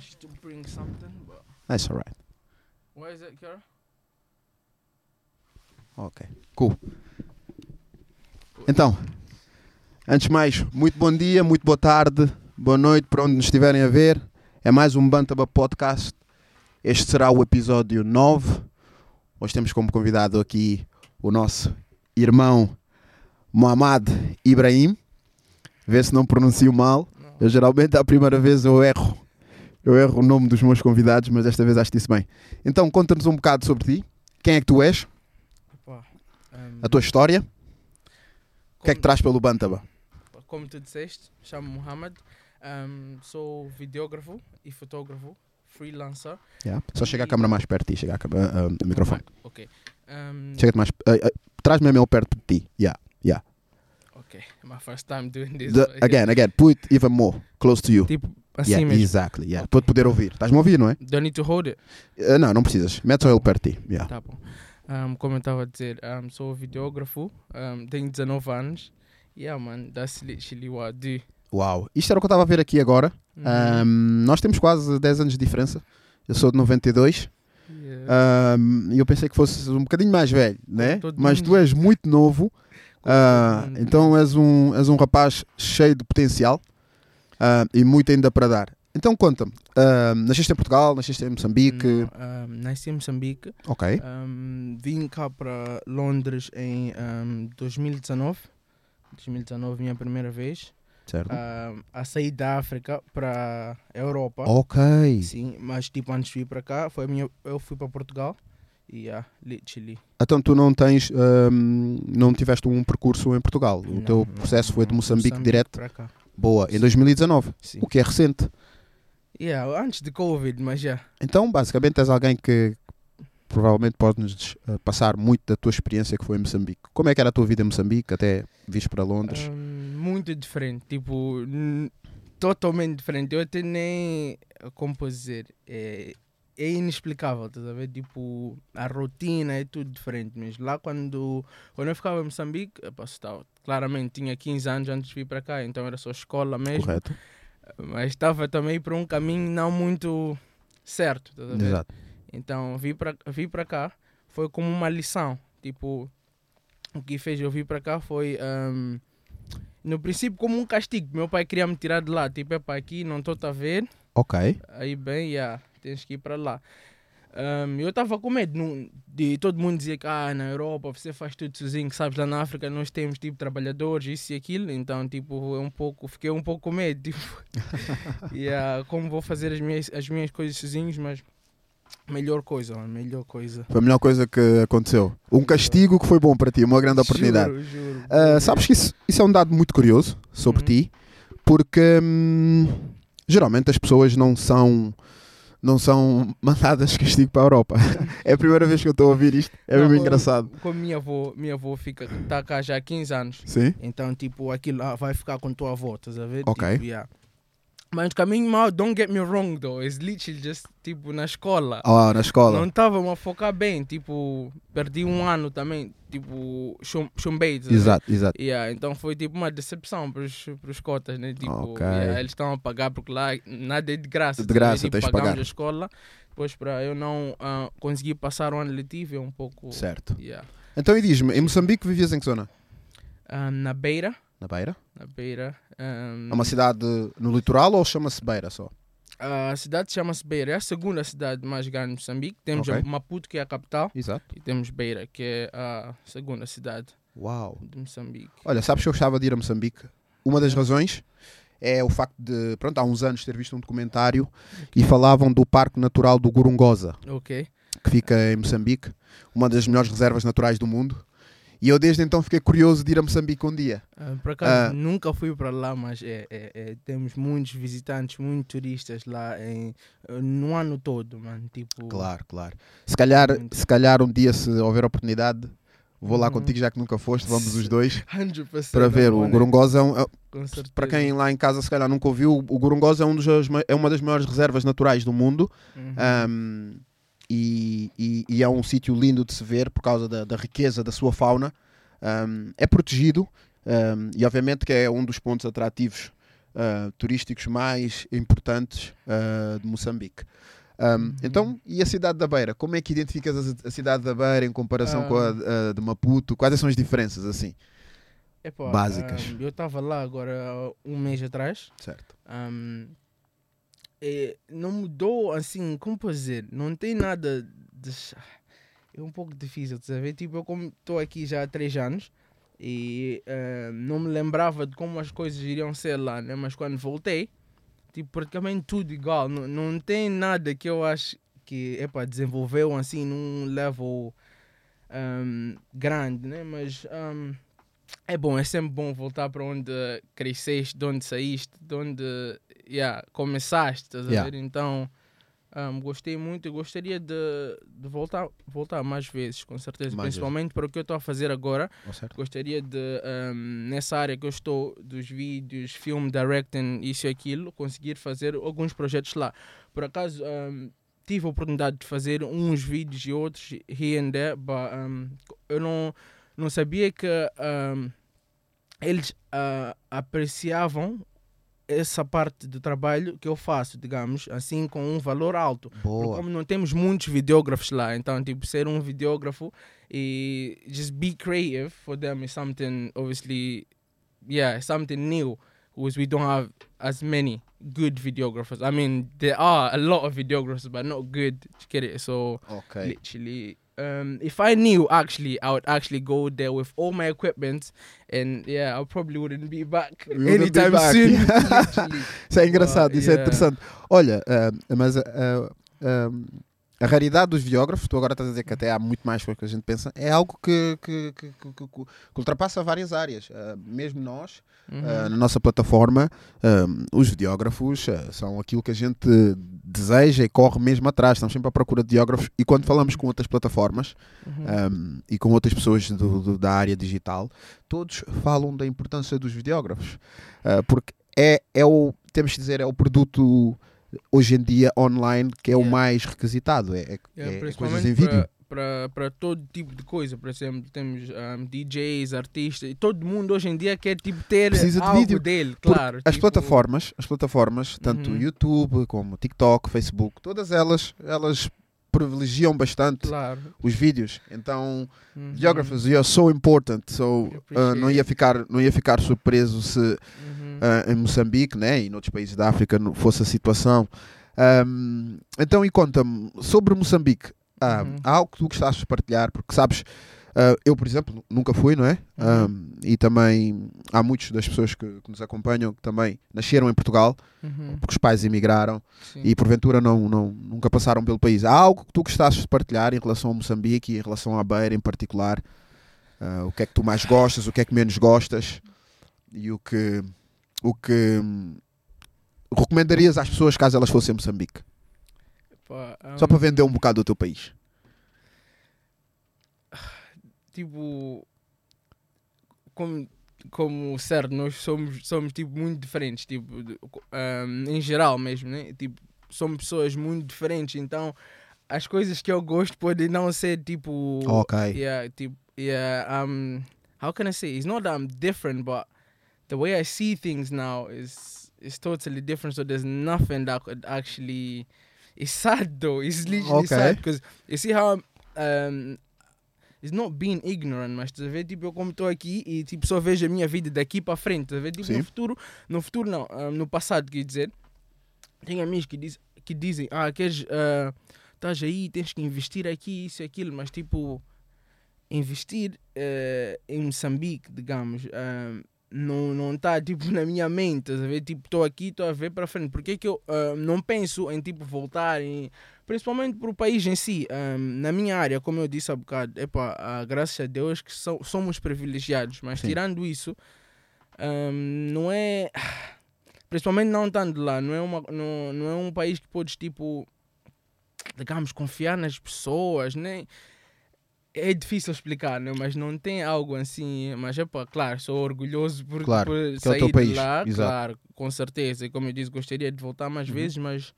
she to bring something, but that's all right. Where is it, Kiara? Ok, cool. Então, antes de mais, muito bom dia, muito boa tarde, boa noite para onde nos estiverem a ver. É mais um Bantaba Podcast. Este será o episódio 9. Hoje temos como convidado aqui o nosso irmão Muhammad Ibrahim. Vê se não pronuncio mal. Eu geralmente, à primeira vez, eu erro o nome dos meus convidados, mas desta vez acho que disse bem. Então, conta-nos um bocado sobre ti. Quem é que tu és? A tua história? O que é que traz pelo Bantaba? Como tu disseste, chamo-me Muhammad. Sou videógrafo e fotógrafo, freelancer. Yeah. Só chega a câmera mais perto de ti, chega o microfone. Ok. Chega-te mais... traz-me a mão perto de ti. Yeah. Okay, my first time doing this. Again, put even more close to you. Tipo assim mesmo. Exactly, yeah. Okay. Para poder ouvir. Estás-me a ouvir, não é? Do I need to hold it? Não precisas. Mete só ele perto de ti. Yeah. Tá bom. Como eu estava a dizer, sou videógrafo, tenho 19 anos. Yeah, man, that's literally what I do. Uau, isto era o que eu estava a ver aqui agora. Nós temos quase 10 anos de diferença. Eu sou de 92. Yeah. Eu pensei que fosses um bocadinho mais velho, né? Mas tu és muito novo. Então és um rapaz cheio de potencial e muito ainda para dar. Então conta-me, nasceste em Portugal, nasceste em Moçambique? Nasci em Moçambique. Ok. Vim cá para Londres em 2019, minha primeira vez. Certo. A sair da África para a Europa. Ok. Sim, mas tipo antes de ir para cá, eu fui para Portugal. Yeah, literally. Então tu não tiveste um percurso em Portugal? O teu processo foi de Moçambique direto? Para cá. Boa, em 2019, sim. O que é recente. Yeah, antes de Covid, mas já. Yeah. Então basicamente és alguém que provavelmente pode-nos passar muito da tua experiência que foi em Moçambique. Como é que era a tua vida em Moçambique até vires para Londres? Muito diferente, tipo, totalmente diferente. Eu até nem, como posso dizer... É inexplicável, estás a ver? Tipo, a rotina é tudo diferente mesmo. Lá quando eu ficava em Moçambique, claramente tinha 15 anos antes de vir para cá, então era só escola mesmo. Correto. Mas estava também por um caminho não muito certo, estás a ver? Exato. Então, vir para cá foi como uma lição. Tipo, o que fez eu vir para cá foi... no princípio, como um castigo. Meu pai queria me tirar de lá. Tipo, é para aqui, não estou a ver. Ok. Aí, bem, yeah, tens que ir para lá. Eu estava com medo de todo mundo dizer que na Europa você faz tudo sozinho, que sabes, lá na África nós temos, tipo, trabalhadores, isso e aquilo. Então, tipo, fiquei um pouco com medo. Tipo, yeah, como vou fazer as minhas coisas sozinhos, mas... Melhor coisa. Foi a melhor coisa que aconteceu. Um castigo que foi bom para ti, uma grande oportunidade. Juro. Sabes que isso é um dado muito curioso sobre ti, porque geralmente as pessoas não são mandadas castigo para a Europa. É a primeira vez que eu estou a ouvir isto, é mesmo engraçado. Como minha avó está cá já há 15 anos, sim? Então tipo, aquilo vai ficar com tua avó, estás a ver? Ok. Tipo, yeah. Mas o caminho mal, don't get me wrong though, it's literally just, tipo, na escola. Não estava a focar bem, tipo, perdi um ano também, tipo, chumbei. Exato. Yeah, então foi tipo uma decepção para os cotas, né? Tipo, okay. Yeah, eles estão a pagar porque lá nada é de graça. De graça, tipo, tens de pagar. A escola, depois para eu não conseguir passar o ano letivo é um pouco... Certo. Yeah. Então e diz-me, em Moçambique vivias em que zona? Na Beira. É uma cidade no litoral ou chama-se Beira só? A cidade chama-se Beira, é a segunda cidade mais grande de Moçambique. Temos Maputo, que é a capital. Exato. E temos Beira, que é a segunda cidade. Uau. De Moçambique. Olha, sabes que eu gostava de ir a Moçambique? Uma das razões é o facto de, há uns anos ter visto um documentário e falavam do Parque Natural do Gorongosa, que fica em Moçambique, uma das melhores reservas naturais do mundo. E eu desde então fiquei curioso de ir a Moçambique um dia. Por acaso nunca fui para lá, mas temos muitos visitantes, muitos turistas lá no ano todo, mano. Tipo, claro. Se calhar um dia, se houver oportunidade, vou lá contigo, já que nunca foste, vamos os dois. 100% para ver. O Gorongosa, para quem lá em casa se calhar nunca ouviu, o Gorongosa é uma das maiores reservas naturais do mundo. E é um sítio lindo de se ver por causa da riqueza da sua fauna. É protegido e obviamente que é um dos pontos atrativos turísticos mais importantes de Moçambique. Então, e a cidade da Beira? Como é que identificas a cidade da Beira em comparação com a de Maputo? Quais são as diferenças, assim, básicas? Eu estava lá agora um mês atrás. Certo. E não mudou, assim, como posso dizer, não tem nada de... É um pouco difícil de saber, tipo, eu como estou aqui já há 3 anos e não me lembrava de como as coisas iriam ser lá, né? Mas quando voltei, tipo, praticamente tudo igual, não tem nada que eu acho que, desenvolveu assim num level grande, né? Mas é bom, é sempre bom voltar para onde cresceste, de onde saíste, de onde começaste, estás a ver? Então, gostei muito e gostaria de voltar mais vezes, com certeza. Principalmente para o que eu estou a fazer agora. Gostaria de, nessa área que eu estou, dos vídeos, film, directing, isso e aquilo, conseguir fazer alguns projetos lá. Por acaso, tive a oportunidade de fazer uns vídeos e outros, here and there, but eu não sabia que eles apreciavam essa parte do trabalho que eu faço, digamos, assim, com um valor alto. Boa. Porque como não temos muitos videógrafos lá, então, tipo, ser um videógrafo e just be creative for them is something, obviously, something new, because we don't have as many good videographers. I mean, there are a lot of videographers, but not good, you get it? So, literally... if I knew, actually, I would actually go there with all my equipment and, I probably wouldn't be back anytime soon. Isso é engraçado, isso é interessante. Olha, mas a raridade dos videógrafos, tu agora estás a dizer que até há muito mais coisas que a gente pensa, é algo que ultrapassa várias áreas. Mesmo nós, na nossa plataforma, os videógrafos são aquilo que a gente... deseja e corre mesmo atrás, estamos sempre à procura de geógrafos e quando falamos com outras plataformas e com outras pessoas da área digital, todos falam da importância dos videógrafos, porque temos que dizer, é o produto hoje em dia online que é o mais requisitado, coisas em vídeo. Para todo tipo de coisa, por exemplo, temos DJs, artistas, e todo mundo hoje em dia quer tipo, ter precisa algo de vídeo. Dele, claro. Tipo... As plataformas, tanto o YouTube como o TikTok, Facebook, todas elas privilegiam bastante os vídeos. Então, videógrafos are so important, so não ia ficar surpreso se em Moçambique, né, e noutros países da África não fosse a situação. Então, e conta-me sobre Moçambique. Há algo que tu gostas de partilhar, porque sabes, eu por exemplo nunca fui, não é? E também há muitas das pessoas que nos acompanham que também nasceram em Portugal, porque os pais emigraram e porventura nunca passaram pelo país. Há algo que tu gostas de partilhar em relação a Moçambique e em relação à Beira em particular? O que é que tu mais gostas, o que é que menos gostas e o que recomendarias às pessoas caso elas fossem a Moçambique? Só para vender um bocado do teu país. Tipo, como certo, nós somos tipo, muito diferentes, tipo, em geral mesmo, né? Tipo, somos pessoas muito diferentes, então as coisas que eu gosto podem não ser tipo... how can I say? It's not that I'm different, but the way I see things now is totally different, so there's nothing that could actually... It's sad though, it's literally sad because you see how it's not being ignorant, mas tu vês, tipo, eu como estou aqui e tipo, só vejo a minha vida daqui para frente, tu vês, tipo, no futuro não, no passado, quer dizer, tem amigos que dizem, queres, estás aí, tens que investir aqui, isso e aquilo, mas tipo, investir em Moçambique, digamos, não está tipo na minha mente, tipo, estou aqui, estou a ver para frente, porque é que eu não penso em tipo voltar, principalmente para o país em si, na minha área, como eu disse há bocado, graças a Deus que somos privilegiados, mas tirando isso, não é, principalmente não estando lá, não é um país que podes tipo, digamos, confiar nas pessoas, nem... É difícil explicar, né? Mas não tem algo assim... Mas, claro, sou orgulhoso por sair de lá. Exato. Claro, com certeza. E como eu disse, gostaria de voltar mais vezes, mas...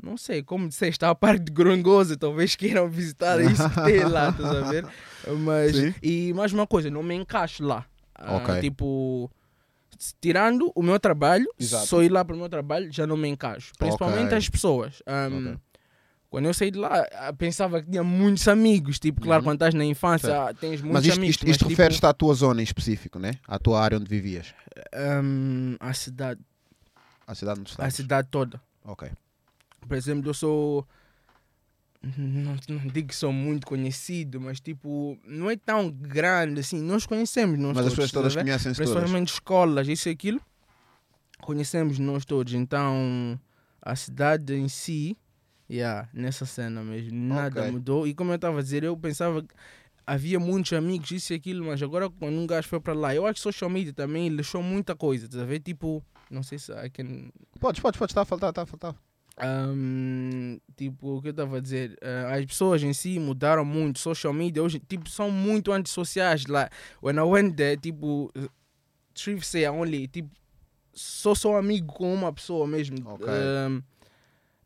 Não sei, como disseste, está a parte de Gorongosa. Talvez queiram visitar isso que tem lá, estás a ver? Mas, e mais uma coisa, não me encaixo lá. Tipo... tirando o meu trabalho, exato, só ir lá para o meu trabalho, já não me encaixo. Principalmente okay, as pessoas. Okay. Quando eu saí de lá, pensava que tinha muitos amigos. Tipo, claro, quando estás na infância, tens muitos amigos. Mas isto refere-se à tua zona em específico, né? À tua área onde vivias? À cidade. À cidade onde estás? À cidade toda. Ok. Por exemplo, eu sou... Não digo que sou muito conhecido, mas tipo, não é tão grande assim. Nós conhecemos nós todos. Mas as pessoas todas conhecem-se todas. Principalmente escolas, isso e aquilo. Conhecemos nós todos. Então, a cidade em si... nessa cena mesmo, nada mudou. E como eu estava a dizer, eu pensava que havia muitos amigos, isso e aquilo, mas agora quando um gajo foi para lá, eu acho que social media também deixou muita coisa, estás a ver? Tipo, não sei se... Podes, está a faltar. Tipo, o que eu estava a dizer, as pessoas em si mudaram muito, social media hoje, tipo, são muito antissociais lá. When I went there, tipo, truth say only, tipo, sou amigo com uma pessoa mesmo. Ok.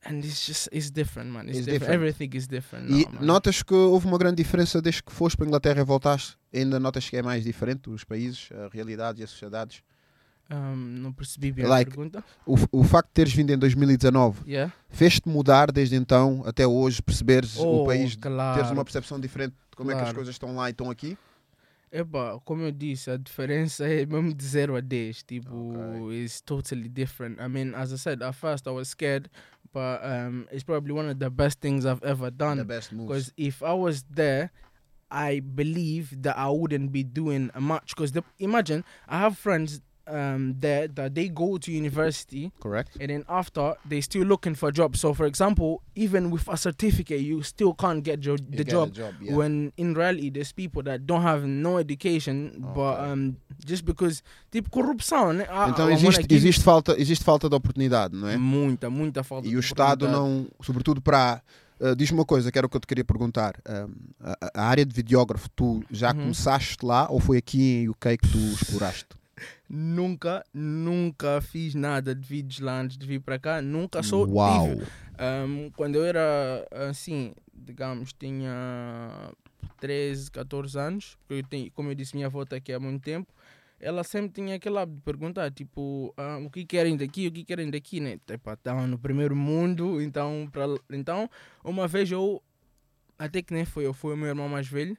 And it's just, it's different, man. It's different. Everything is different. E não, notas que houve uma grande diferença desde que foste para a Inglaterra e voltaste? Ainda notas que é mais diferente os países, a realidade e as sociedades? Não percebi bem a pergunta. O facto de teres vindo em 2019 fez-te mudar desde então até hoje, perceberes o país, teres uma percepção diferente de como é que as coisas estão lá e estão aqui? Epá, como eu disse, a diferença é mesmo de 0 a 10. Tipo, it's totally different. I mean, as I said, at first I was scared, but it's probably one of the best things I've ever done. The best moves. Because if I was there, I believe that I wouldn't be doing much. Because imagine, I have friends there that they go to university. Correct. And then after, they're still looking for jobs. So, for example, even with a certificate, you still can't get the job. Yeah. When in reality, there's people that don't have no education, but just because... Tipo, corrupção, né? Então existe falta de oportunidade, não é? Muita falta de oportunidade. E o Estado não... Sobretudo para... diz-me uma coisa, que era o que eu te queria perguntar. A área de videógrafo, tu já começaste lá ou foi aqui em UK que tu exploraste? Nunca fiz nada de vídeos lá antes de vir para cá. Nunca sou tive. Quando eu era assim, digamos, tinha 13, 14 anos, porque como eu disse, minha avó está aqui há muito tempo, ela sempre tinha aquele hábito de perguntar, tipo, o que querem daqui, né? Estavam no primeiro mundo, então uma vez eu, até que nem foi eu, foi o meu irmão mais velho,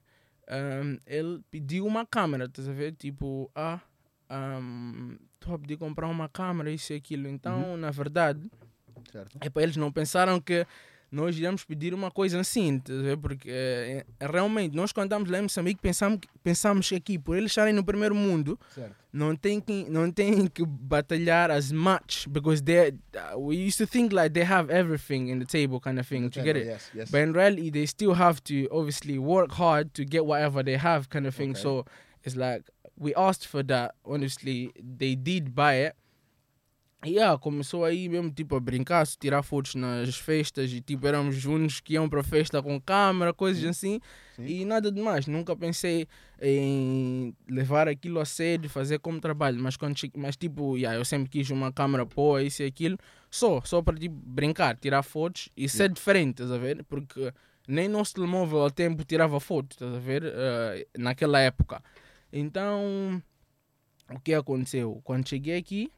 ele pediu uma câmera, estás a ver? Tipo, estou a pedir comprar uma câmera, isso e aquilo. Então, na verdade, eles não pensaram que nós iríamos pedir uma coisa assim, porque realmente nós, quando estamos lá em Moçambique, pensamos que aqui, por eles estarem no primeiro mundo, não têm que batalhar as much, because we used to think like they have everything in the table kind of thing, you get it? Yes. But in reality, they still have to obviously work hard to get whatever they have kind of thing, so it's like, we asked for that, honestly, they did buy it. Começou aí mesmo, tipo, a brincar, tirar fotos nas festas e, tipo, éramos juntos que iam para a festa com câmera, coisas assim. Sim. E nada demais, nunca pensei em levar aquilo a sério, fazer como trabalho, mas tipo, eu sempre quis uma câmera boa, isso e aquilo, só para, tipo, brincar, tirar fotos e ser diferente, estás a ver? Porque nem nosso telemóvel ao tempo tirava fotos, estás a ver? Naquela época. Então, o que aconteceu? Quando cheguei aqui,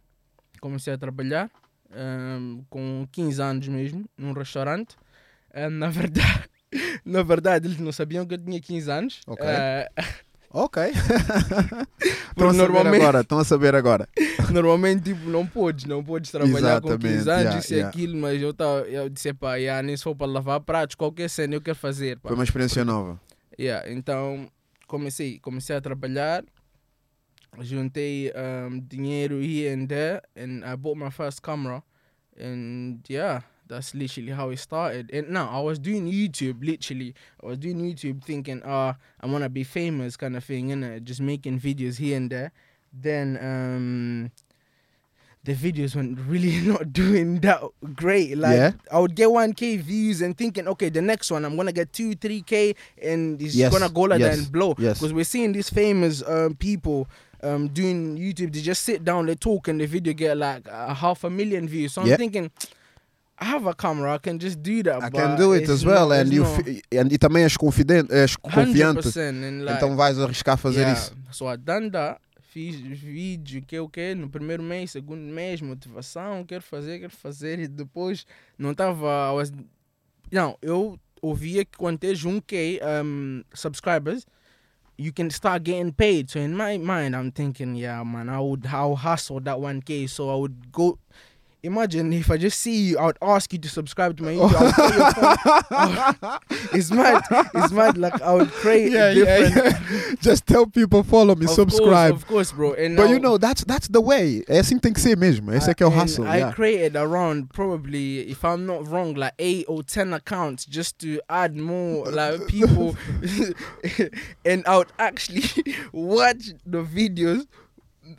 comecei a trabalhar com 15 anos mesmo, num restaurante. Na verdade, eles não sabiam que eu tinha 15 anos. Ok. Estão a saber agora. Normalmente, tipo, não podes trabalhar com 15 anos, aquilo, mas eu disse, nem se for para lavar pratos, qualquer cena eu quero fazer. Foi uma experiência nova. Então... Comecei a trabalhar, juntei dinheiro here and there, and I bought my first camera, and that's literally how it started. And now I was doing YouTube, thinking, I want to be famous kind of thing, and just making videos here and there. Then the videos weren't really not doing that great. I would get 1K views and thinking, okay, the next one I'm going to get 2, 3K and it's going to go like that and blow. Because we're seeing these famous people doing YouTube. They just sit down, they talk, and the video get like 500,000 views. So I'm thinking, I have a camera, I can just do that. I can do it as well. And e também és confiante. 100%. Então vais arriscar fazer isso. So I done that. fiz vídeo, que é o que, no primeiro mês, segundo mês, motivação, quero fazer, e depois não estava... Não, eu ouvia que quando tens 1K subscribers, you can start getting paid. So in my mind, I'm thinking, yeah, man, I'll hustle that 1K. So I would go... Imagine if I just see you, I would ask you to subscribe to my YouTube. Oh. It's mad. Like I would create different. Just tell people follow me, of subscribe. Of course, bro. And but now, you know, that's the way. Assim tem que ser mesmo. Esse é que é o hustle. I created around probably, if I'm not wrong, like 8 or 10 accounts just to add more like people, and I would actually watch the videos.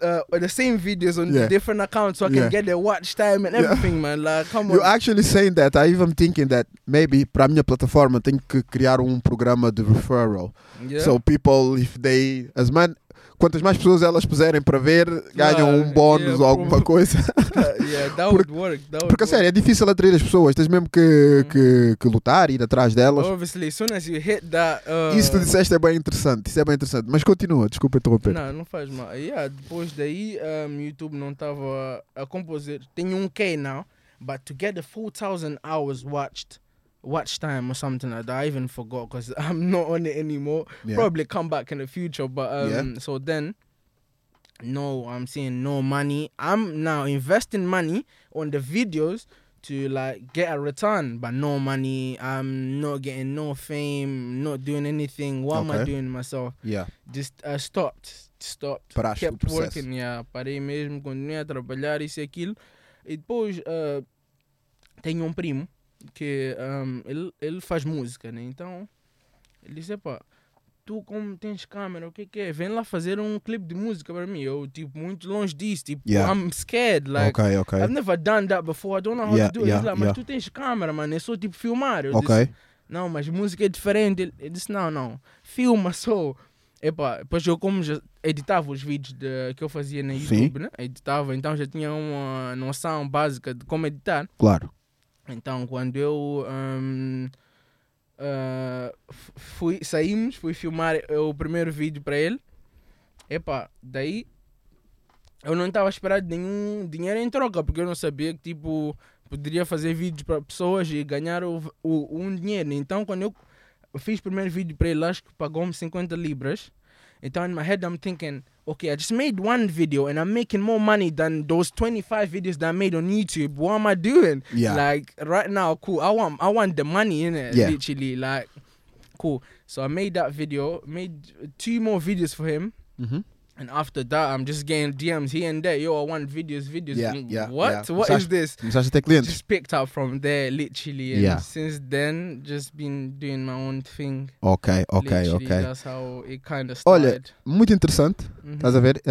The same videos on different accounts, so I can get the watch time and everything, man. Like, come on. You're actually saying that. I even thinking that maybe para minha plataforma tenho que criar programa de referral. Yeah. So people, if they, as man, quantas mais pessoas elas puserem para ver, ganham bônus ou alguma coisa. That would work. Porque a sério, é difícil atrair as pessoas. Tens mesmo que lutar e ir atrás delas. Obviously, as soon as you hit that... Isso tu disseste é bem interessante. Mas continua, desculpa interromper. Não faz mal. Depois daí, YouTube não estava a composir. Tenho 1K now, but to get the 4,000 hours watch time or something like that, I even forgot because I'm not on it anymore. Probably come back in the future, but so then I'm seeing no money. I'm now investing money on the videos to like get a return, but no money. I'm not getting no fame, not doing anything. What am I doing myself? Just stopped. Paraste kept o working, parei mesmo, continuei a trabalhar, isso e aquilo. E depois tenho primo que ele faz música, né? Então ele disse, pá, tu como tens câmera, o que é? Vem lá fazer clipe de música para mim. Eu, tipo, muito longe disso, tipo, I'm scared, like, okay. I've never done that before, I don't know how to do it. Like, mas tu tens câmera, mano, é só, tipo, filmar. Eu disse, não, mas música é diferente. Ele disse, não, filma só. Epá, depois eu como já editava os vídeos que eu fazia na YouTube, né? Editava, então já tinha uma noção básica de como editar. Claro. Então, quando eu fui filmar o primeiro vídeo para ele, daí eu não estava a esperar nenhum dinheiro em troca, porque eu não sabia que, tipo, poderia fazer vídeos para pessoas e ganhar dinheiro. Então, quando eu fiz o primeiro vídeo para ele, acho que pagou-me 50 libras. Então, in my head, I'm thinking, okay, I just made one video and I'm making more money than those 25 videos that I made on YouTube. What am I doing? Yeah. Like, right now, cool, I want the money, innit? Yeah. Literally, like, cool. So I made that video, made 2 more videos for him. Mm-hmm. And after that, I'm just getting DMs here and there. Yo, I want videos. Yeah, what? Yeah. What is this? Just picked up from there, literally. And since then, just been doing my own thing. Okay. That's how it kind of started. Olha, muito interessante. Estás a ver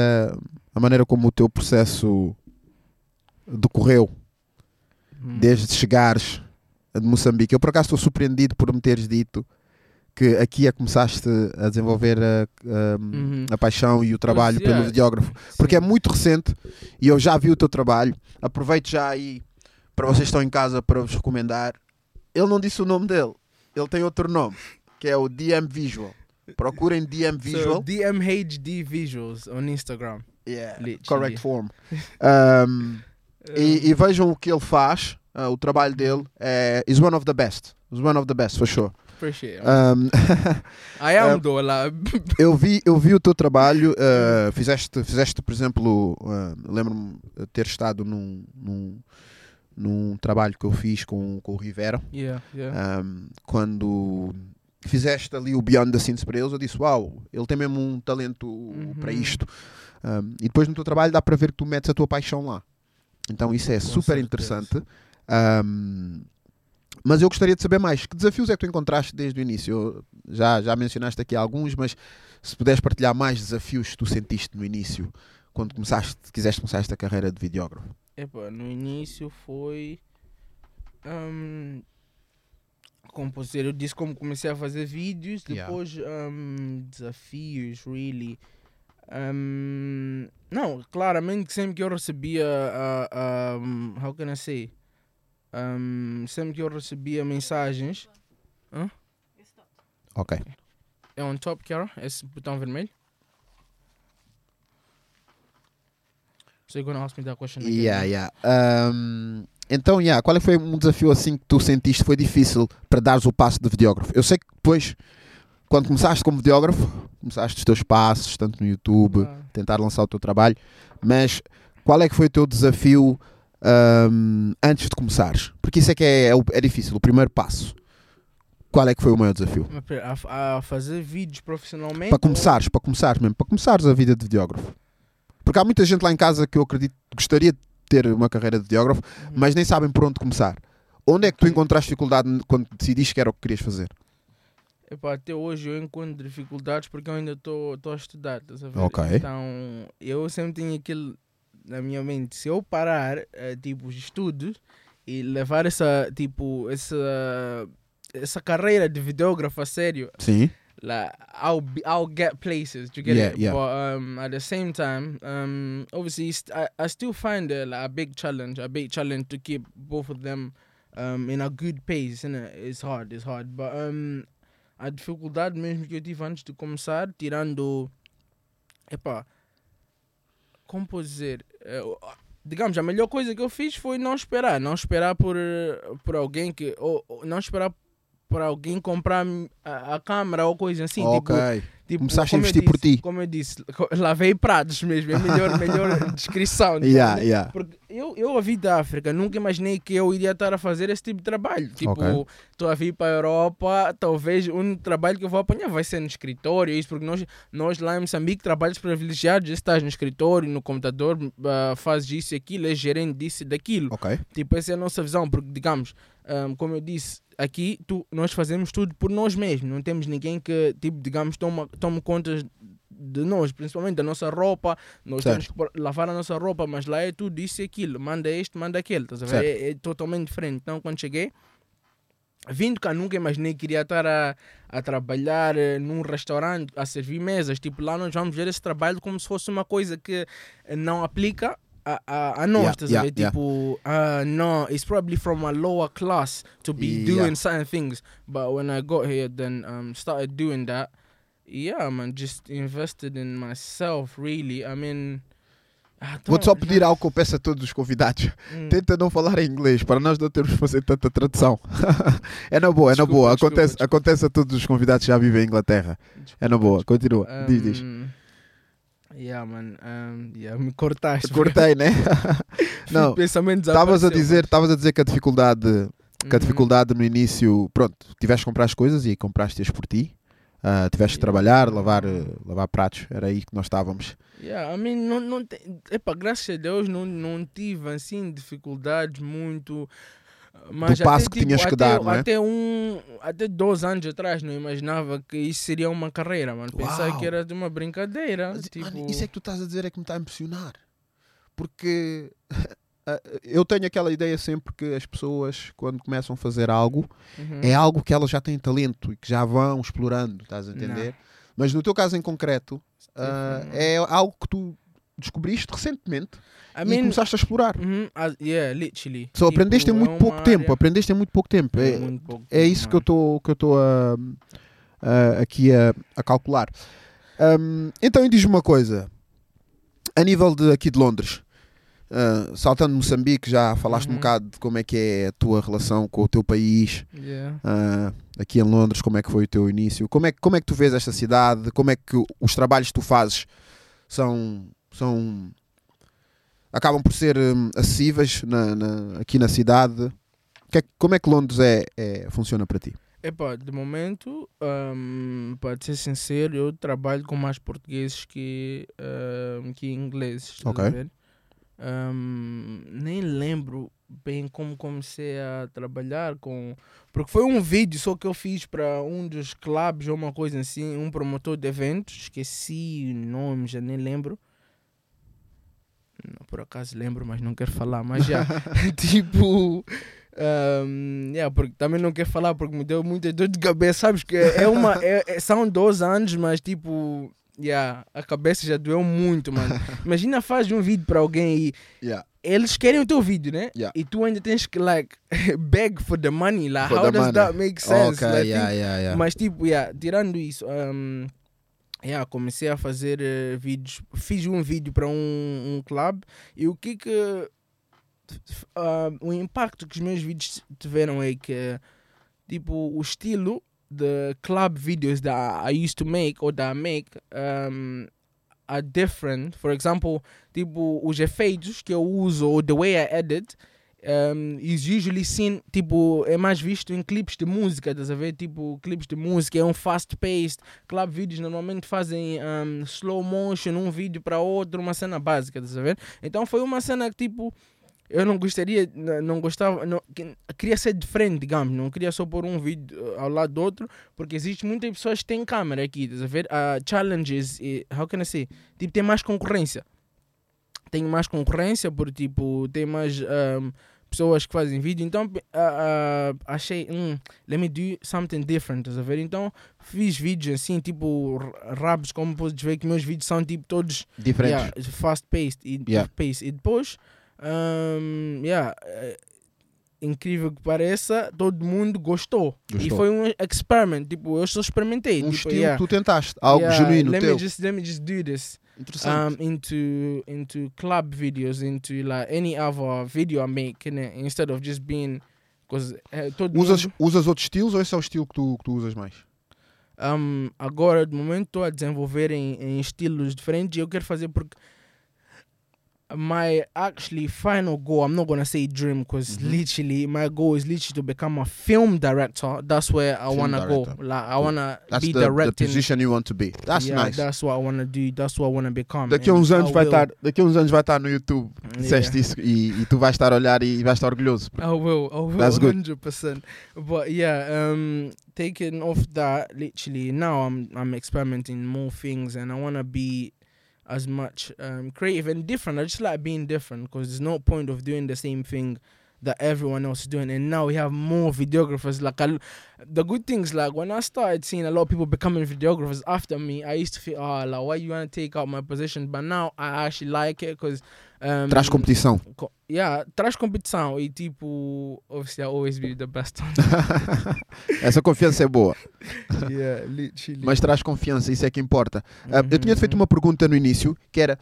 a maneira como o teu processo decorreu desde chegares de Moçambique. Eu, por acaso, estou surpreendido por me teres dito que aqui começaste a desenvolver a paixão e o trabalho pelo videógrafo. Porque é muito recente e eu já vi o teu trabalho. Aproveito já aí, para vocês que estão em casa, para vos recomendar. Ele não disse o nome dele. Ele tem outro nome, que é o DM Visual. Procurem DM Visual. So, DM HD Visuals on Instagram. Yeah, literally. Correct form. E vejam o que ele faz. O trabalho dele is one of the best. It's one of the best, for sure. Appreciate it. I am though. Eu vi o teu trabalho. Fizeste, por exemplo, lembro-me de ter estado num trabalho que eu fiz com o Rivera. Quando fizeste ali o Beyond the Scenes para eles, eu disse, uau, ele tem mesmo um talento para isto. E depois no teu trabalho dá para ver que tu metes a tua paixão lá. Então isso é super interessante. Mas eu gostaria de saber mais. Que desafios é que tu encontraste desde o início? Já mencionaste aqui alguns, mas se puderes partilhar mais desafios que tu sentiste no início, quando quiseste começar esta carreira de videógrafo. No início foi compositor. Eu disse como comecei a fazer vídeos. Depois, desafios, really. Não, claramente sempre que eu recebia... how can I say? Sempre que eu recebia mensagens. Hã? Ok. É on top, Kiara? Esse botão vermelho? So you're going to ask me that question again. Yeah. Então, qual foi um desafio assim que tu sentiste foi difícil para dares o passo de videógrafo? Eu sei que depois, quando começaste como videógrafo, começaste os teus passos, tanto no YouTube, tentar lançar o teu trabalho, mas qual é que foi o teu desafio antes de começares? Porque isso é que é difícil, o primeiro passo. Qual é que foi o maior desafio? A fazer vídeos profissionalmente? Para começares a vida de videógrafo. Porque há muita gente lá em casa que eu acredito gostaria de ter uma carreira de videógrafo, mas nem sabem por onde começar. Onde é que tu encontraste dificuldade quando decidiste que era o que querias fazer? Epá, até hoje eu encontro dificuldades porque eu ainda estou a estudar, estás a ver? Okay. Então, eu sempre tenho aquilo na minha mente, se eu parar os estudos e levar essa carreira de videógrafo a sério, sim, like, I'll get places to get it. Yeah. But at the same time, obviously I still find it like a big challenge to keep both of them in a good pace, and it's hard. But a dificuldade mesmo que eu tive antes de começar, tirando, como posso dizer, digamos, a melhor coisa que eu fiz foi não esperar por alguém que, ou não esperar para alguém comprar a câmera ou coisa assim. Okay. Tipo, começaste a investir por ti. Como eu disse, lavei pratos mesmo, é melhor descrição. Tipo, yeah. Porque eu a vir da África, nunca imaginei que eu iria estar a fazer esse tipo de trabalho. Tipo, estou a vir para a Europa, talvez o único trabalho que eu vou apanhar vai ser no escritório, isso porque nós lá em Moçambique, trabalhos privilegiados, estás no escritório, no computador, fazes isso e aquilo, és gerente disso e daquilo. Okay. Tipo, essa é a nossa visão, porque digamos, como eu disse, aqui nós fazemos tudo por nós mesmos, não temos ninguém que, tipo, digamos, tome conta de nós, principalmente da nossa roupa, nós temos que lavar a nossa roupa, mas lá é tudo isso e aquilo, manda este, manda aquele, tá certo? É totalmente diferente. Então, quando cheguei, vindo cá, nunca imaginei que iria estar a trabalhar num restaurante, a servir mesas, tipo, lá nós vamos ver esse trabalho como se fosse uma coisa que não aplica a nós, tipo, no, it's probably from a lower class to be doing certain things. But when I got here, then started doing that, man, just invested in myself, really. I mean, vou só pedir algo que eu peço a todos os convidados. Tenta não falar em inglês, para nós não termos que fazer tanta tradução. É na boa. Acontece a todos os convidados que já vivem em Inglaterra. É na boa, continua, diz. Me cortaste. Cortei, né? Não, estavas a dizer que a dificuldade no início, pronto, tiveste que comprar as coisas e compraste-as por ti, tiveste que trabalhar, lavar pratos, era aí que nós estávamos. Graças a Deus não tive, assim, dificuldades muito... Mas do passo até, que tinhas que dar, não é? Até 12 anos atrás não imaginava que isso seria uma carreira, mano. Pensava que era de uma brincadeira. Mas, tipo... mano, isso é que tu estás a dizer é que me está a impressionar. Porque eu tenho aquela ideia sempre que as pessoas, quando começam a fazer algo, é algo que elas já têm talento e que já vão explorando, estás a entender? Não. Mas no teu caso em concreto, é algo que tu descobriste recentemente e começaste a explorar. Literally. Só aprendeste em muito pouco tempo. É isso que eu estou aqui a calcular. Então, diz-me uma coisa. A nível aqui de Londres, saltando Moçambique, já falaste um bocado de como é que é a tua relação com o teu país. Aqui em Londres, como é que foi o teu início? Como é que tu vês esta cidade? Como é que os trabalhos que tu fazes acabam por ser acessíveis aqui na cidade? Como é que Londres funciona para ti? De momento, para ser sincero, eu trabalho com mais portugueses que ingleses. Okay. Nem lembro bem como comecei a trabalhar porque foi um vídeo só que eu fiz para um dos clubes ou uma coisa assim, um promotor de eventos, esqueci o nome, já nem lembro. Por acaso lembro, mas não quero falar, mas já, porque também não quero falar porque me deu muita dor de cabeça, sabes que são 12 anos, mas tipo... a cabeça já doeu muito, mano. Imagina, faz um vídeo para alguém e eles querem o teu vídeo, né? E tu ainda tens que, beg for the money. How does that make sense? Mas, tirando isso, comecei a fazer vídeos. Fiz um vídeo para um club e o que o impacto que os meus vídeos tiveram é que, tipo, o estilo de club videos that I used to make or that I make are different. For example, tipo, os efeitos que eu uso ou the way I edit is usually seen, tipo, é mais visto em clipes de música, estás a ver? Tipo, clipes de música, é um fast-paced, club videos normalmente fazem slow motion, um vídeo para outro, uma cena básica, estás a ver? Então foi uma cena que, tipo, eu não gostava, queria ser diferente, digamos, não queria só pôr um vídeo ao lado do outro, porque existe muitas pessoas que têm câmera aqui, estás a ver? Challenges, how can I say? Tipo, tem mais concorrência. Tenho mais concorrência, porque tipo, tem mais pessoas que fazem vídeo, então achei, let me do something different, estás a ver? Então fiz vídeos assim, tipo, rápidos, como podes ver que meus vídeos são tipo todos diferentes, fast-paced e pace. E depois, incrível que pareça, todo mundo gostou. E foi um experiment, tipo, eu só experimentei. Estilo que tu tentaste, algo genuíno teu. Let me just do this. Interessante. Into club videos, into like any other video I make, instead of just being, because usas outros estilos ou esse é o estilo que tu usas mais? Agora de momento estou a desenvolver em estilos diferentes e eu quero fazer porque my actually final goal, I'm not gonna say dream because literally my goal is literally to become a film director. That's where I wanna go. Like I wanna be directing. That's the position you want to be. That's nice. That's what I wanna do. That's what I wanna become. Daqui a uns anos vai estar no YouTube. Disseste isso e tu vais estar a olhar e vais estar orgulhoso. I will. That's 100%. Good. But taking off that, literally now I'm experimenting more things and I wanna be as much creative and different. I just like being different because there's no point of doing the same thing that everyone else is doing. And now we have more videographers. Like the good things, like when I started seeing a lot of people becoming videographers after me, I used to feel, like why you want to take out my position? But now I actually like it because traz competição. Traz competição e tipo, obviously I'll always be the best one. Essa confiança é boa. Literally. Mas traz confiança, isso é que importa. Eu tinha feito uma pergunta no início, que era,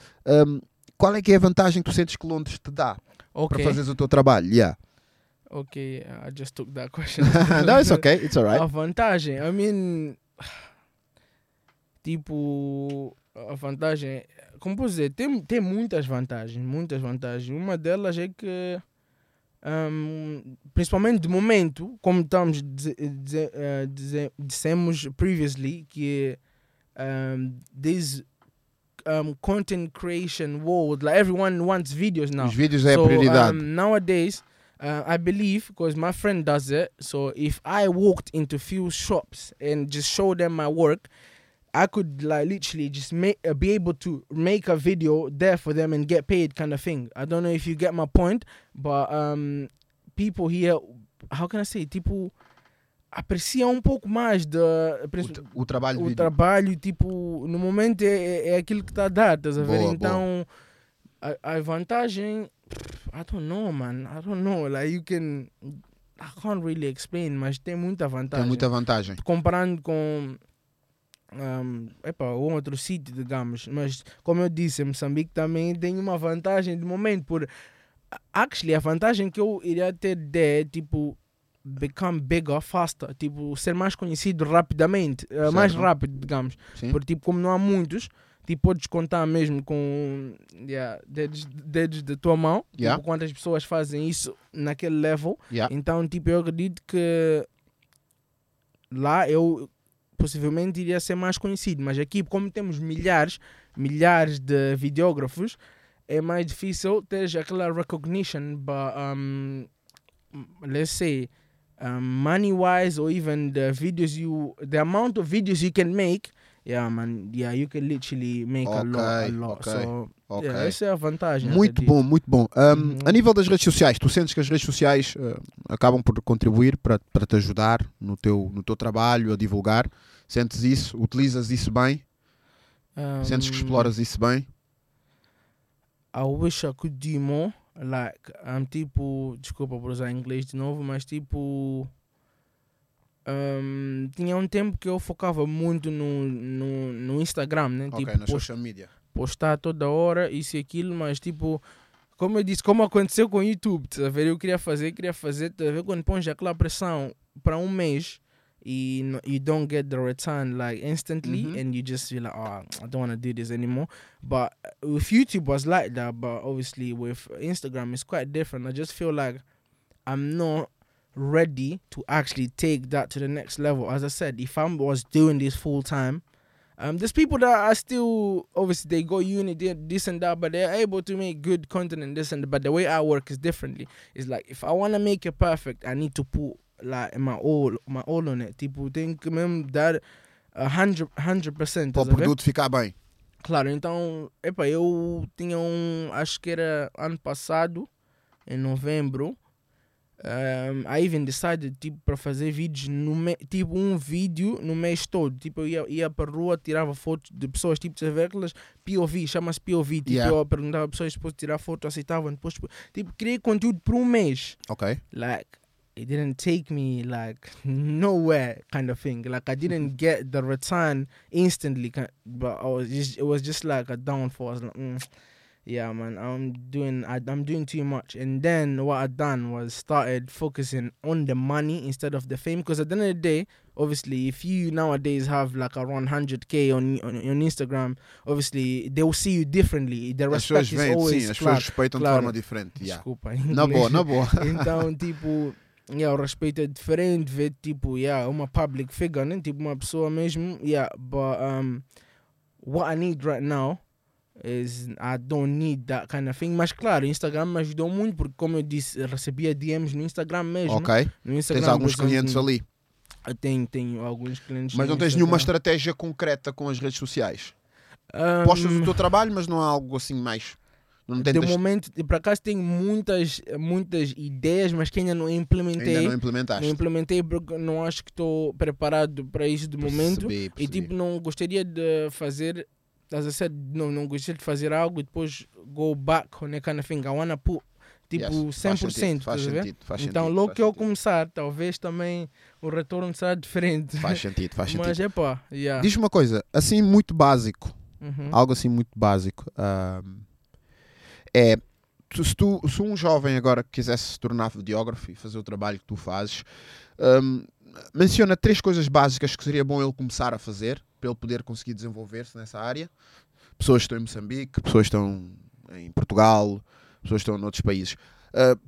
qual é que é a vantagem que tu sentes que Londres te dá para fazeres o teu trabalho? Ok, I just took that question. No, it's okay, it's alright. A vantagem, I mean, tipo, a vantagem, como posso dizer, tem muitas vantagens. Uma delas é que, principalmente de momento, como estamos dissemos previously, que this content creation world, like everyone wants videos now. Os vídeos é a prioridade. Nowadays, I believe, because my friend does it, so if I walked into few shops and just show them my work, I could like literally just be able to make a video there for them and get paid, kind of thing. I don't know if you get my point, but people here, how can I say, tipo, apreciam pouco mais o trabalho. O trabalho, tipo, no momento é aquilo que está a dar, estás a ver? Então, a vantagem, I don't know, man, like you can, I can't really explain, mas tem muita vantagem. Comparando com outro sítio, digamos, mas como eu disse, Moçambique também tem uma vantagem de momento, por actually a vantagem que eu iria ter é tipo become bigger faster, tipo ser mais conhecido rapidamente, mais rápido, digamos. Sim. Porque tipo, como não há muitos, tipo, podes contar mesmo com dedos da tua mão, tipo, quantas pessoas fazem isso naquele level. Então tipo, eu acredito que lá eu possivelmente iria ser mais conhecido, mas aqui, como temos milhares de videógrafos, é mais difícil ter aquela recognition, but let's say money wise or even the videos the amount of videos you can make, you can literally make a lot. Okay. So, essa é a vantagem. Muito bom. A nível das redes sociais, tu sentes que as redes sociais acabam por contribuir para te ajudar no teu trabalho, a divulgar? Sentes isso? Utilizas isso bem? Sentes que exploras isso bem? I wish I could do more. Like, desculpa por usar inglês de novo, mas tipo, tinha um tempo que eu focava muito no Instagram, né? Ok, tipo, na social media. Postar toda hora, isso e aquilo, mas tipo, como eu disse, como aconteceu com o YouTube, tá a ver? Eu queria fazer, tá a ver? Quando pões aquela pressão para um mês e you don't get the return like instantly, mm-hmm. and you just feel like, oh, I don't want to do this anymore. But with YouTube was like that, but obviously with Instagram it's quite different. I just feel like I'm not ready to actually take that to the next level. As I said, if I was doing this full time, there's people that are still, obviously they go uni, this and that, but they're able to make good content and this and that. But the way I work is differently. It's like, if I want to make it perfect, I need to put like my all on it. Tipo, tem que mesmo dar 100%. Para o produto ficar bem. Claro, então, epa, eu tinha acho que era ano passado, em novembro, I even decided, tipo, para fazer vídeos, tipo, um vídeo no mês todo. Tipo, eu ia para a rua, tirava fotos de pessoas, tipo, aquelas POV, chama-se POV. Tipo, yeah. Eu perguntava a pessoas se posso tirar foto, aceitavam. Depois, tipo, criei conteúdo por um mês. Ok. Like, it didn't take me, like, nowhere kind of thing. Like, I didn't get the return instantly, but it was just like a downfall. I was like, yeah, man, I'm doing too much. And then what I done was started focusing on the money instead of the fame. Because at the end of the day, obviously, if you nowadays have like around 100K on Instagram, obviously, they will see you differently. The respect is always, as claro. As pessoas respeitam de forma diferente. Yeah. Desculpa. Na boa. Então, tipo, yeah, o respeito é diferente, vê, tipo, yeah, uma public figure, né? Tipo, uma pessoa mesmo, yeah. But what I need right now, is I don't need that kind of thing. Mas claro, o Instagram me ajudou muito, porque como eu disse, recebia DMs no Instagram mesmo. Ok. No Instagram, tens alguns clientes ali? Tenho alguns clientes. Mas não tens nenhuma estratégia concreta com as redes sociais? Postas o teu trabalho, mas não há algo assim mais? Não tentas... De momento, por acaso tenho muitas ideias, mas que ainda não implementei. Ainda não implementaste? Não implementei porque não acho que estou preparado para isso de momento. Percebi. E tipo, não gostaria de fazer... As I said, não gostei de fazer algo e depois go back on that kind of thing. I wanna put, tipo, yes, 100%. Faz sentido. Então, logo que eu começar, talvez também o retorno será diferente. Faz sentido. Mas é pá, yeah. Diz-me uma coisa, assim muito básico, algo assim muito básico. Se um jovem agora quisesse se tornar videógrafo e fazer o trabalho que tu fazes, menciona 3 coisas básicas que seria bom ele começar a fazer, para ele poder conseguir desenvolver-se nessa área. Pessoas que estão em Moçambique, pessoas que estão em Portugal, pessoas que estão noutros países.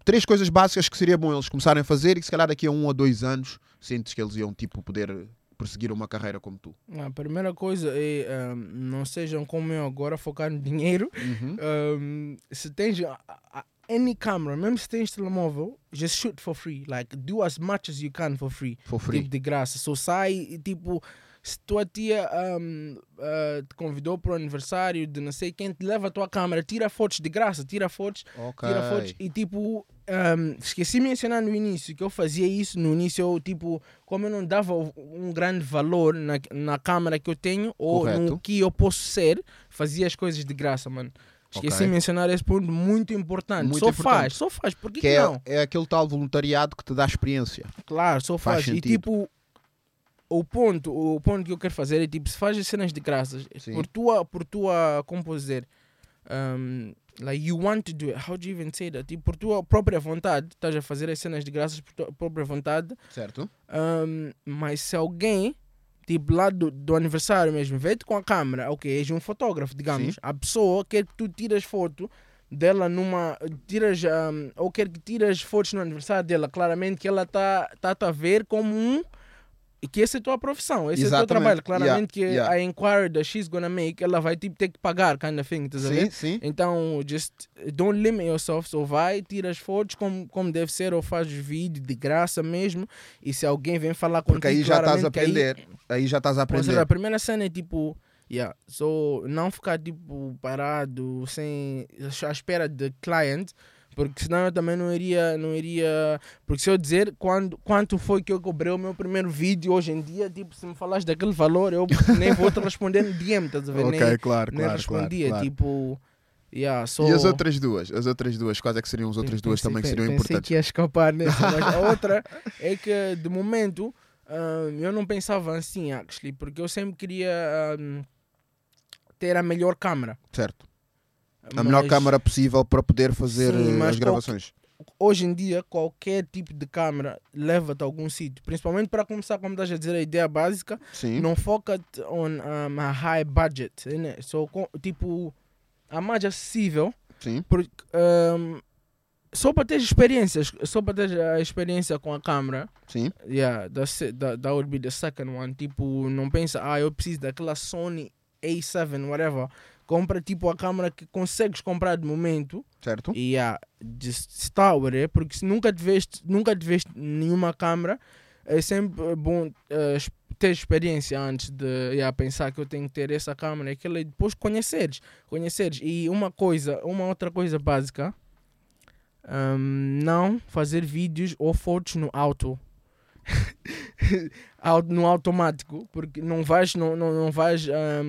3 coisas básicas que seria bom eles começarem a fazer e que se calhar daqui a 1 a 2 anos sentes que eles iam, tipo, poder perseguir uma carreira como tu. A primeira coisa é, não sejam como eu agora, focar no dinheiro. Se tens... any camera, mesmo se tens telemóvel, just shoot for free. Like, do as much as you can for free. Tipo, de graça. So, sai, tipo, se tua tia te convidou para o aniversário de não sei quem, te leva a tua câmera, tira fotos de graça, tira fotos. E, tipo, esqueci de mencionar no início, que eu fazia isso no início, eu, tipo, como eu não dava um grande valor na câmera que eu tenho, ou correto. No que eu posso ser, fazia as coisas de graça, mano. Esqueci de mencionar esse ponto muito importante. Só faz, porque que não? É aquele tal voluntariado que te dá experiência. Claro, só faz. E tipo, o ponto que eu quero fazer é tipo, se faz as cenas de graças, por tua como posso dizer, like you want to do it, how do you even say that? Tipo, por tua própria vontade, estás a fazer as cenas de graças por tua própria vontade. Certo. Mas se alguém... Tipo, lá do aniversário mesmo, vê-te com a câmera, ok, és um fotógrafo, digamos. Sim. A pessoa quer que tu tiras foto dela ou quer que tiras fotos no aniversário dela, claramente que ela está a ver como que essa é a tua profissão, esse exatamente. É o teu trabalho, claramente yeah. que a inquiry that she's gonna make, ela vai tipo, ter que pagar, kind of thing, estás a ver? Sim. Então, just don't limit yourself, só vai, tira as fotos como deve ser, ou faz vídeo de graça mesmo, e se alguém vem falar contigo, porque aí já estás a aprender, Seja, a primeira cena é tipo, yeah, so não ficar tipo parado, sem, à espera de client, porque senão eu também não iria... Porque se eu dizer quanto foi que eu cobrei o meu primeiro vídeo hoje em dia, tipo, se me falares daquele valor, eu nem vou te responder no DM, estás a ver? Ok, claro. Tipo... Yeah, so... E as outras duas, quais é que seriam as outras duas também que seriam importantes? Pensei que ia escapar nessa, mas a outra é que, de momento... Eu não pensava assim, actually, porque eu sempre queria ter a melhor câmara. Certo. A melhor câmara possível para poder fazer as gravações. Hoje em dia, qualquer tipo de câmera leva-te a algum sítio. Principalmente para começar, como estás a dizer, a ideia básica. Sim. Não foca-te on a high budget. Né? So, tipo, a mais acessível. Sim. Porque, só para ter experiências, só para ter a experiência com a câmera. Sim. Yeah, that would be the second one. Tipo, não pensa, eu preciso daquela Sony A7, whatever. Compra tipo a câmera que consegues comprar de momento. Certo. E just start with it, porque se nunca tiveste nenhuma câmera, é sempre bom ter experiência antes de pensar que eu tenho que ter essa câmera, aquela, e depois conheceres. E uma outra coisa básica, não fazer vídeos ou fotos no auto. No automático, porque não vais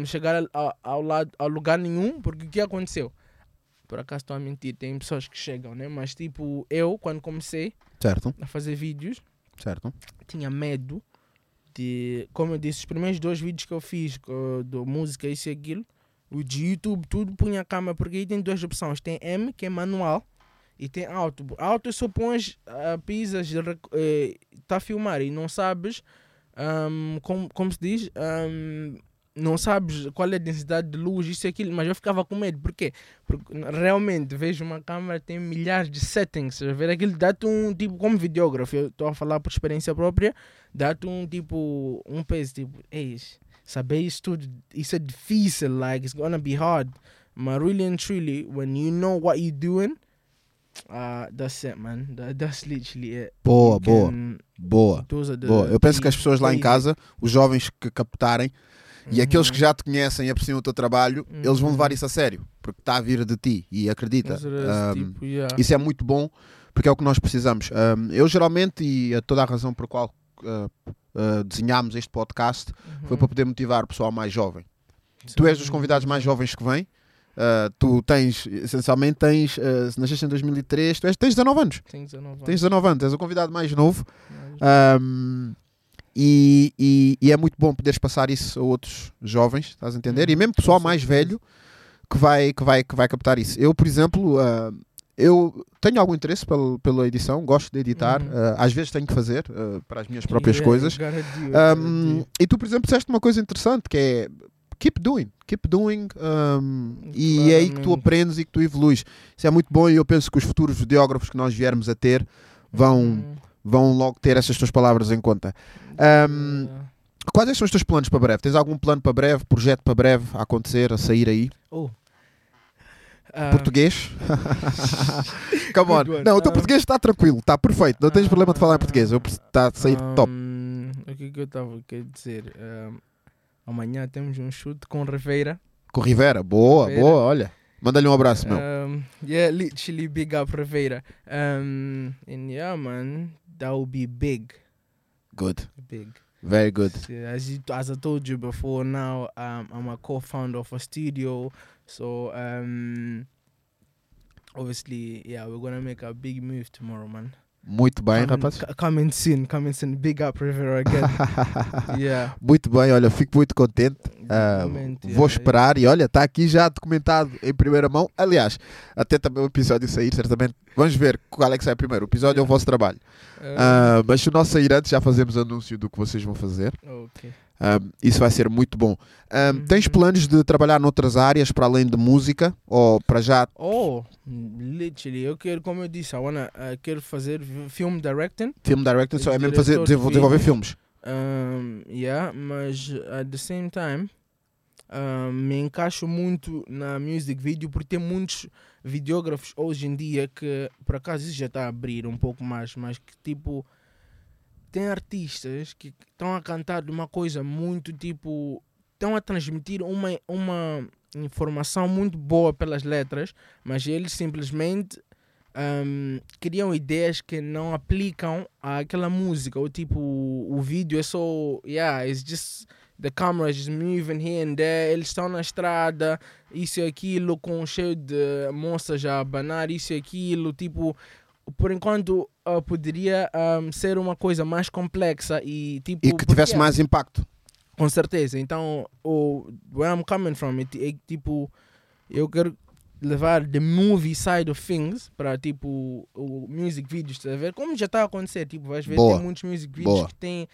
chegar a lugar nenhum, porque o que aconteceu? Por acaso estou a mentir, tem pessoas que chegam, né? Mas tipo, eu quando comecei, certo, a fazer vídeos, certo, tinha medo de, como eu disse, os primeiros 2 vídeos que eu fiz de música e isso e aquilo, o de YouTube, tudo punha a câmera, porque aí tem 2 opções, tem M, que é manual, e tem auto. Auto só pões, pisas, está a filmar e não sabes, como se diz, não sabes qual é a densidade de luz, isso e aquilo, mas eu ficava com medo. Porquê? Porque realmente vejo uma câmera, tem milhares de settings, ver aquilo, dá-te um tipo, como videógrafo, eu estou a falar por experiência própria, dá-te um tipo, um peso, tipo, saber isso tudo, isso é difícil, like, it's gonna be hard, but really and truly, when you know what you're doing, that's it, man. That's literally it. Boa. Eu penso que as pessoas lá em casa, os jovens que captarem, e aqueles que já te conhecem e apreciam o teu trabalho, eles vão levar isso a sério, porque está a vir de ti, e acredita. Isso é muito bom, porque é o que nós precisamos. Eu geralmente, e a toda a razão por qual desenhámos este podcast, foi para poder motivar o pessoal mais jovem. Sim. Tu és dos convidados mais jovens que vêm. Tu tens, se nasceste em 2003, tens 19 anos. És o convidado mais novo. E é muito bom poderes passar isso a outros jovens, estás a entender? E mesmo pessoal mais velho que vai captar isso. Eu, por exemplo, eu tenho algum interesse pela edição, gosto de editar, às vezes tenho que fazer para as minhas próprias coisas. E tu, por exemplo, disseste uma coisa interessante, que é keep doing, e é aí que tu aprendes e que tu evoluís. Isso é muito bom, e eu penso que os futuros videógrafos que nós viermos a ter vão logo ter essas tuas palavras em conta. Quais são os teus planos para breve? Tens algum plano para breve, projeto para breve a acontecer, a sair aí? Português? Come on. Não, o teu português está tranquilo, está perfeito, não tens problema de falar em português, está a sair top. O que eu estava a dizer? Amanhã temos um chute com Rivera. Com Rivera? Boa, olha. Manda-lhe um abraço, meu. Yeah, literally big up Rivera. And yeah, man, that will be big. Good. Big. Very good. As I told you before, now I'm a co-founder of a studio. So, obviously, yeah, we're going to make a big move tomorrow, man. Muito bem, rapaz. Coming soon, big up Rivera again. Yeah. Muito bem, olha, fico muito contente. Vou esperar e olha, está aqui já documentado em primeira mão. Aliás, até também o episódio sair, certamente. Vamos ver qual é que sai primeiro. O episódio é o vosso trabalho. Mas se o nosso sair antes, já fazemos anúncio do que vocês vão fazer. Ok. Isso vai ser muito bom. Tens planos de trabalhar noutras áreas para além de música? Ou para já? Literally, eu quero, como eu disse, quero fazer film directing. Film directing, só é mesmo fazer, desenvolver filmes. Mas at the same time, me encaixo muito na music video, porque tem muitos videógrafos hoje em dia que, por acaso, isso já está a abrir um pouco mais, mas que tipo... Tem artistas que estão a cantar de uma coisa muito tipo... Estão a transmitir uma informação muito boa pelas letras, mas eles simplesmente criam ideias que não aplicam àquela música. Ou tipo, o vídeo é só... it's just... The camera is moving here and there. Eles estão na estrada, isso e aquilo, com cheio de moças a abanar, isso e aquilo, tipo... por enquanto poderia ser uma coisa mais complexa e tipo... E que tivesse mais impacto. Com certeza. Então, where I'm coming from, tipo, eu quero levar the movie side of things para tipo o music videos, tá a ver? Como já está a acontecer, tipo, às vezes tem muitos music videos que têm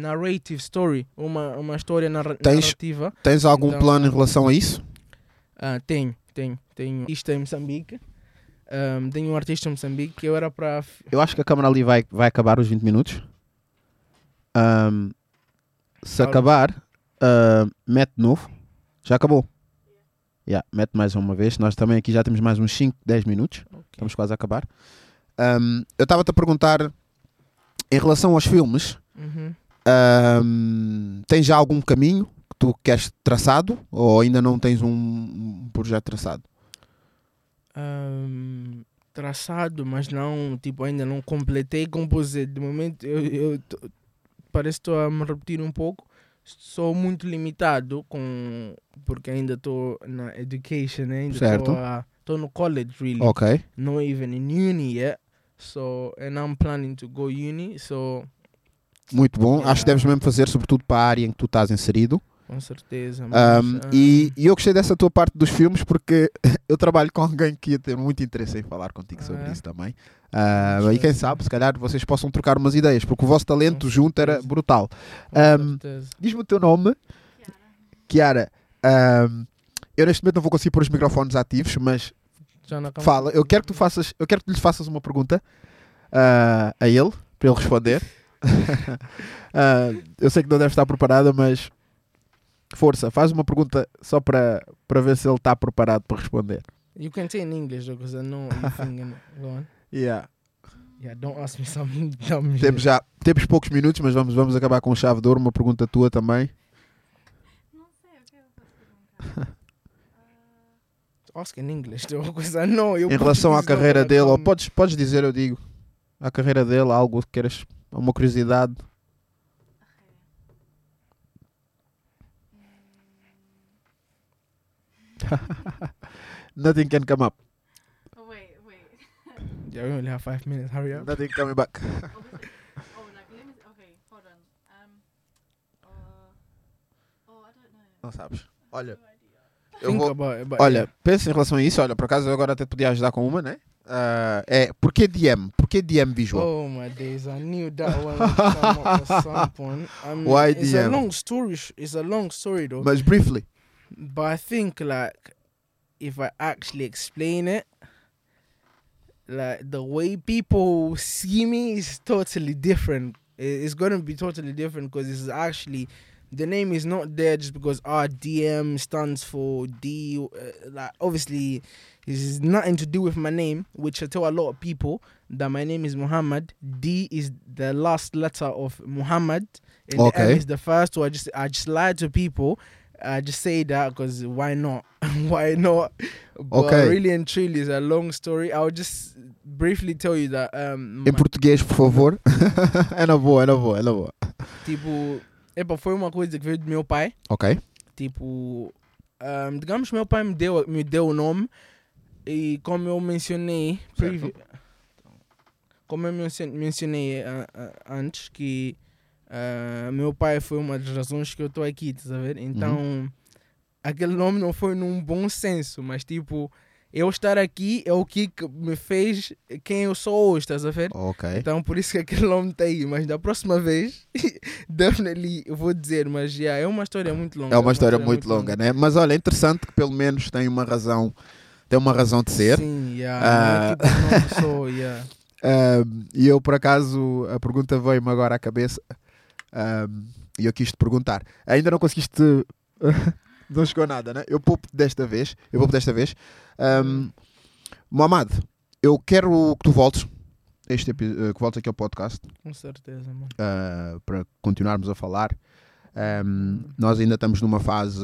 narrative story, uma história narrativa. Tens algum plano em relação a isso? Tenho artista em Moçambique. Tenho um artista em Moçambique que eu era para... Eu acho que a câmera ali vai acabar os 20 minutos. Se acabar, mete de novo. Já acabou. Yeah, mete mais uma vez. Nós também aqui já temos mais uns 5, 10 minutos. Okay. Estamos quase a acabar. Eu estava-te a perguntar, em relação aos filmes, tens já algum caminho que tu queres traçado ou ainda não tens um projeto traçado? Traçado, mas não, tipo, ainda não completei. De momento, eu parece que estou a me repetir um pouco. Sou muito limitado porque ainda estou na education, ainda estou no college, really. Okay. Not even in uni yet. So, and I'm planning to go uni. So, muito bom. Yeah. Acho que deves mesmo fazer, sobretudo para a área em que tu estás inserido. Com certeza. Mas, e eu gostei dessa tua parte dos filmes porque eu trabalho com alguém que ia ter muito interesse em falar contigo sobre isso também. E quem sabe, se calhar vocês possam trocar umas ideias, porque o vosso talento junto era brutal. Diz-me o teu nome. Kiara. Eu neste momento não vou conseguir pôr os microfones ativos, mas fala. Eu quero que lhe faças uma pergunta a ele, para ele responder. Eu sei que não deve estar preparada, mas força, faz uma pergunta só para ver se ele está preparado para responder. You can say in English because I know anything. Go on. Yeah, don't ask me something dumb. Temos poucos minutos, mas vamos acabar com chave de ouro. Uma pergunta tua também. Não sei, o que eu posso perguntar? Ask in English, because I know. Em relação à carreira dele, ou podes dizer, eu digo, à carreira dele, algo que queiras, uma curiosidade. Nothing can come up. Oh, wait. Yeah, we only have 5 minutes. Hurry up. Nothing coming back. Okay, hold on. I don't know. Não sabes. Olha, olha, pensa em relação a isso. Olha, por acaso eu agora até te podia ajudar com uma, né? Porquê DM? Porquê DM Visual? Oh my days, I knew that one would come up at some point. I mean, why it's DM? It's a long story though. But briefly. But I think, like, if I actually explain it, like, the way people see me is totally different. It's going to be totally different because it's actually, the name is not there just because RDM stands for D. Like, obviously, this is nothing to do with my name, which I tell a lot of people that my name is Muhammad. D is the last letter of Muhammad. And the M is the first. So I just lied to people. I just say that because why not? Why not? But really and truly, it's a long story. I'll just briefly tell you that. Em português, por favor. É na boa. Tipo, foi uma coisa que veio do meu pai. Ok. Tipo, digamos que meu pai me deu o nome e como eu mencionei, antes que... meu pai foi uma das razões que eu estou aqui, estás a ver? Então, aquele nome não foi num bom senso, mas tipo, eu estar aqui é o que me fez quem eu sou hoje, estás a ver? Okay. Então, por isso que aquele nome está aí, mas da próxima vez, definitely eu vou dizer, mas é uma história muito longa. É uma história muito longa, né? Mas olha, é interessante que pelo menos tem uma razão de ser. Sim, tipo, não sou, e eu, por acaso, a pergunta veio-me agora à cabeça. E eu quis te perguntar. Ainda não conseguiste. Não chegou nada, né? Eu poupo desta vez. Muhammad, eu quero que tu voltes. Que voltes aqui ao podcast. Com certeza, mano. Para continuarmos a falar. Nós ainda estamos numa fase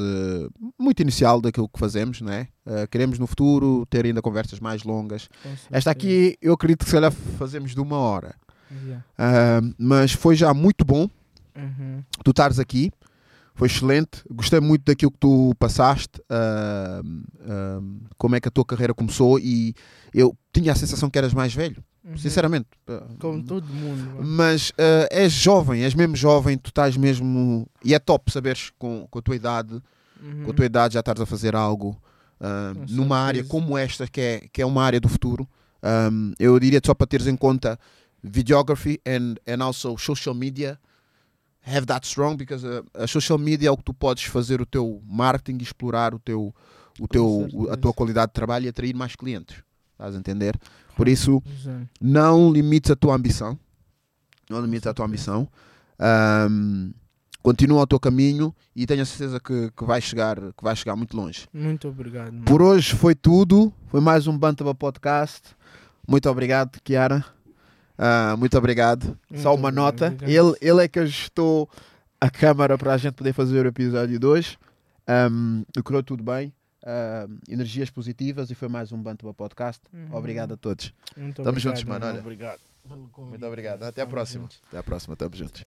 muito inicial daquilo que fazemos, não é? Queremos no futuro ter ainda conversas mais longas. Esta aqui eu acredito que se calhar fazemos de 1 hora. Mas foi já muito bom tu estares aqui, foi excelente, gostei muito daquilo que tu passaste, como é que a tua carreira começou, e eu tinha a sensação que eras mais velho sinceramente. Como todo mundo. Mas és jovem, és mesmo jovem, tu estás mesmo... E é top saberes com a tua idade, com a tua idade já estás a fazer algo numa área como esta, que é uma área do futuro. Eu diria só para teres em conta videography and also social media. Have that strong, because a social media é o que tu podes fazer o teu marketing, explorar a tua qualidade de trabalho e atrair mais clientes. Estás a entender? Por isso, não limites a tua ambição. Não limites a tua ambição. Continua o teu caminho e tenho a certeza que vais chegar muito longe. Muito obrigado. Mano. Por hoje foi tudo. Foi mais um Bantaba Podcast. Muito obrigado, Kiara. Muito obrigado. Muito só uma nota. Ele é que ajustou a câmara para a gente poder fazer o episódio 2. Decorou tudo bem. Energias positivas e foi mais um Bantaba Podcast. Obrigado a todos. Estamos juntos, mano. Olha. Obrigado. Muito obrigado. Até à próxima. Até à próxima. Estamos juntos.